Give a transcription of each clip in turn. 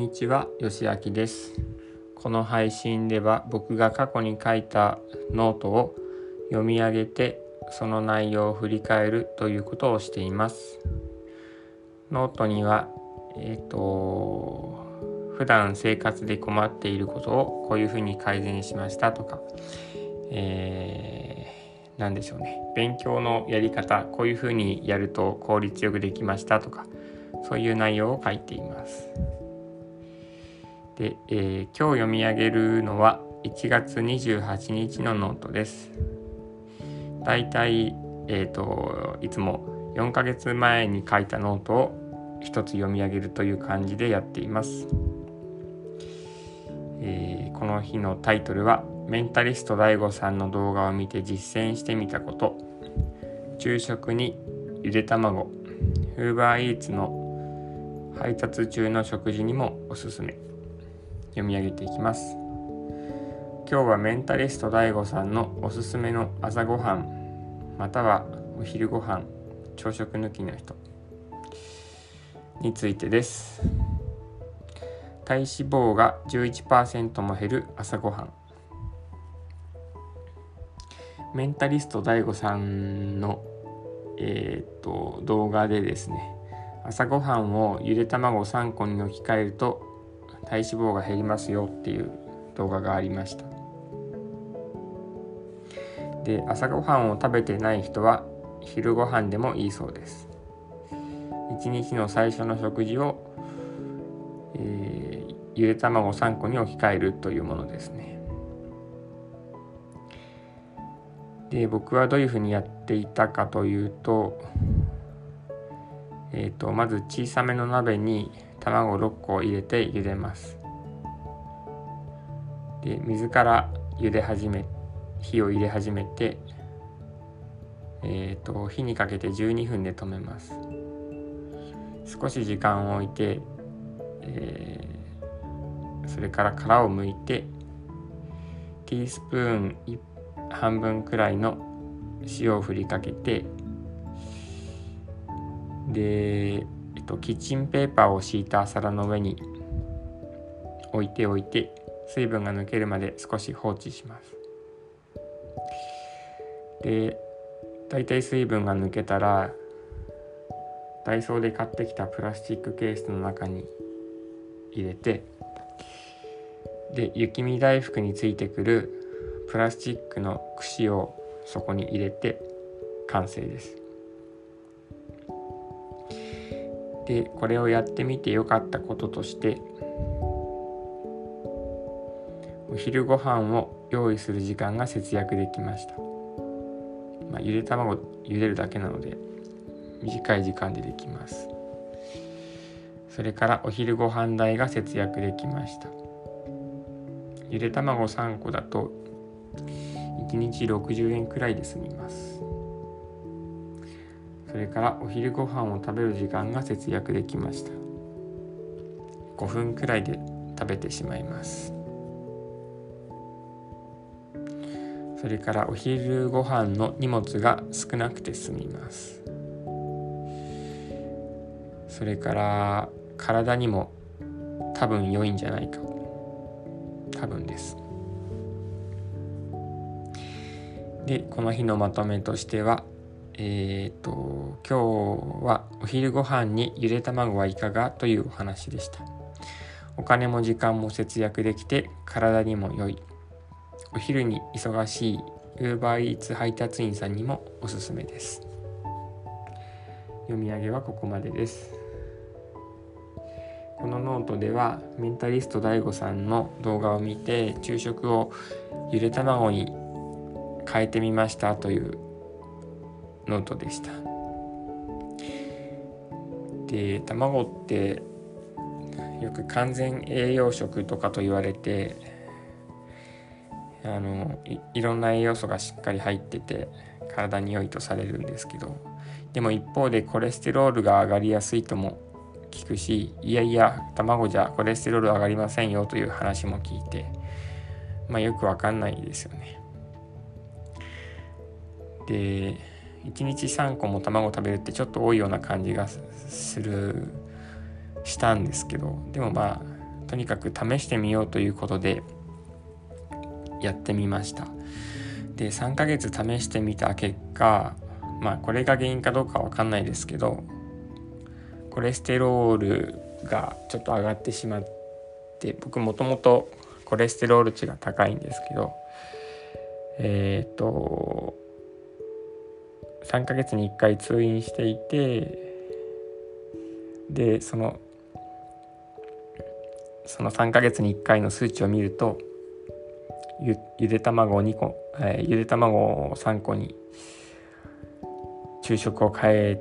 にちは、よしあきです。この配信では僕が過去に書いたノートを読み上げて、その内容を振り返るということをしています。ノートには、普段生活で困っていることをこういうふうに改善しましたとか、なんでしょうね、勉強のやり方こういうふうにやると効率よくできましたとか、そういう内容を書いています。で、今日読み上げるのは1月28日のノートです。だいたい、いつも4ヶ月前に書いたノートを一つ読み上げるという感じでやっています。この日のタイトルは、メンタリスト DAIGO さんの動画を見て実践してみたこと、昼食にゆで卵、Uber Eats の配達中の食事にもおすすめ。読み上げていきます。今日はメンタリスト DAIGO さんのおすすめの朝ごはん、またはお昼ごはん、朝食抜きの人についてです。体脂肪が 11% も減る朝ごはん。メンタリスト DAIGO さんの動画でですね、朝ごはんをゆで卵3個に置き換えると体脂肪が減りますよっていう動画がありました。で、朝ごはんを食べてない人は昼ごはんでもいいそうです。1日の最初の食事を、ゆで卵3個に置き換えるというものですね。で、僕はどういうふうにやっていたかというと、まず小さめの鍋に卵6個を入れて茹でます。で、水から火を入れ始めて、火にかけて12分で止めます。少し時間を置いて、それから殻を剥いて、ティースプーン1杯半分くらいの塩を振りかけて、で、キッチンペーパーを敷いた皿の上に置いておいて、水分が抜けるまで少し放置します。で、だいたい水分が抜けたら、ダイソーで買ってきたプラスチックケースの中に入れて、で、雪見大福についてくるプラスチックの串をそこに入れて完成です。で、これをやってみて良かったこととして、お昼ご飯を用意する時間が節約できました。ゆで卵茹でるだけなので短い時間でできます。それからお昼ご飯代が節約できました。ゆで卵3個だと1日60円くらいで済みます。それからお昼ご飯を食べる時間が節約できました。5分くらいで食べてしまいます。それからお昼ご飯の荷物が少なくて済みます。それから体にも多分良いんじゃないか、多分です。で、この日のまとめとしては、今日はお昼ご飯にゆで卵はいかがというお話でした。お金も時間も節約できて体にも良い。お昼に忙しい Uber Eats 配達員さんにもおすすめです。読み上げはここまでです。このノートではメンタリスト DAIGO さんの動画を見て、昼食をゆで卵に変えてみましたというノートでした。で、卵ってよく完全栄養食とかと言われて、いろんな栄養素がしっかり入ってて体に良いとされるんですけど、でも一方でコレステロールが上がりやすいとも聞くし、いやいや卵じゃコレステロール上がりませんよという話も聞いて、よくわかんないですよね。で、1日3個も卵食べるってちょっと多いような感じがしたんですけど、でもとにかく試してみようということでやってみました。で、3ヶ月試してみた結果、これが原因かどうかは分かんないですけど、コレステロールがちょっと上がってしまって、僕もともとコレステロール値が高いんですけど、3ヶ月に1回通院していて、でその3ヶ月に1回の数値を見ると、ゆで卵を2個、ゆで卵を3個に昼食を変え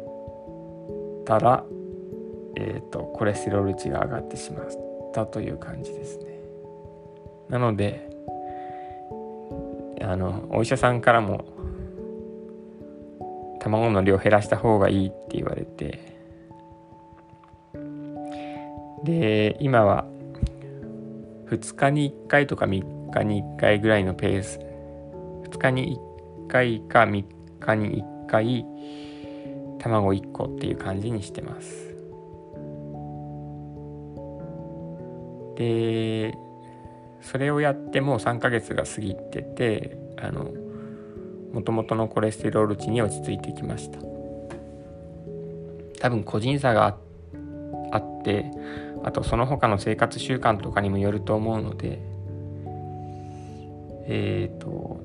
たら、コレステロール値が上がってしまったという感じですね。なのでお医者さんからも卵の量減らした方がいいって言われて、で今は2日に1回とか3日に1回ぐらいのペース、2日に1回か3日に1回卵1個っていう感じにしてます。でそれをやってもう3ヶ月が過ぎてて、元々のコレステロール値に落ち着いてきました。多分個人差があって、あとその他の生活習慣とかにもよると思うので、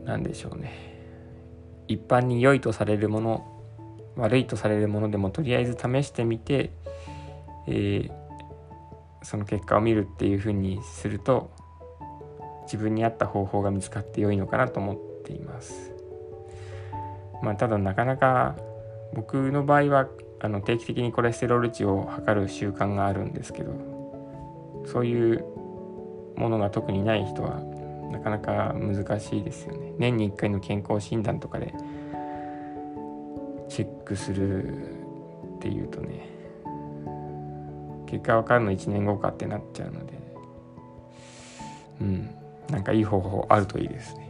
何でしょうね、一般に良いとされるもの、悪いとされるものでもとりあえず試してみて、その結果を見るっていう風にすると、自分に合った方法が見つかって良いのかなと思っています。ただなかなか僕の場合は定期的にコレステロール値を測る習慣があるんですけど、そういうものが特にない人はなかなか難しいですよね。年に1回の健康診断とかでチェックするっていうとね、結果分かるの1年後かってなっちゃうので、なんかいい方法あるといいですね。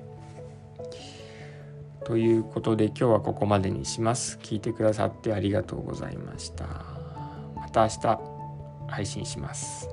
ということで今日はここまでにします。聞いてくださってありがとうございました。また明日配信します。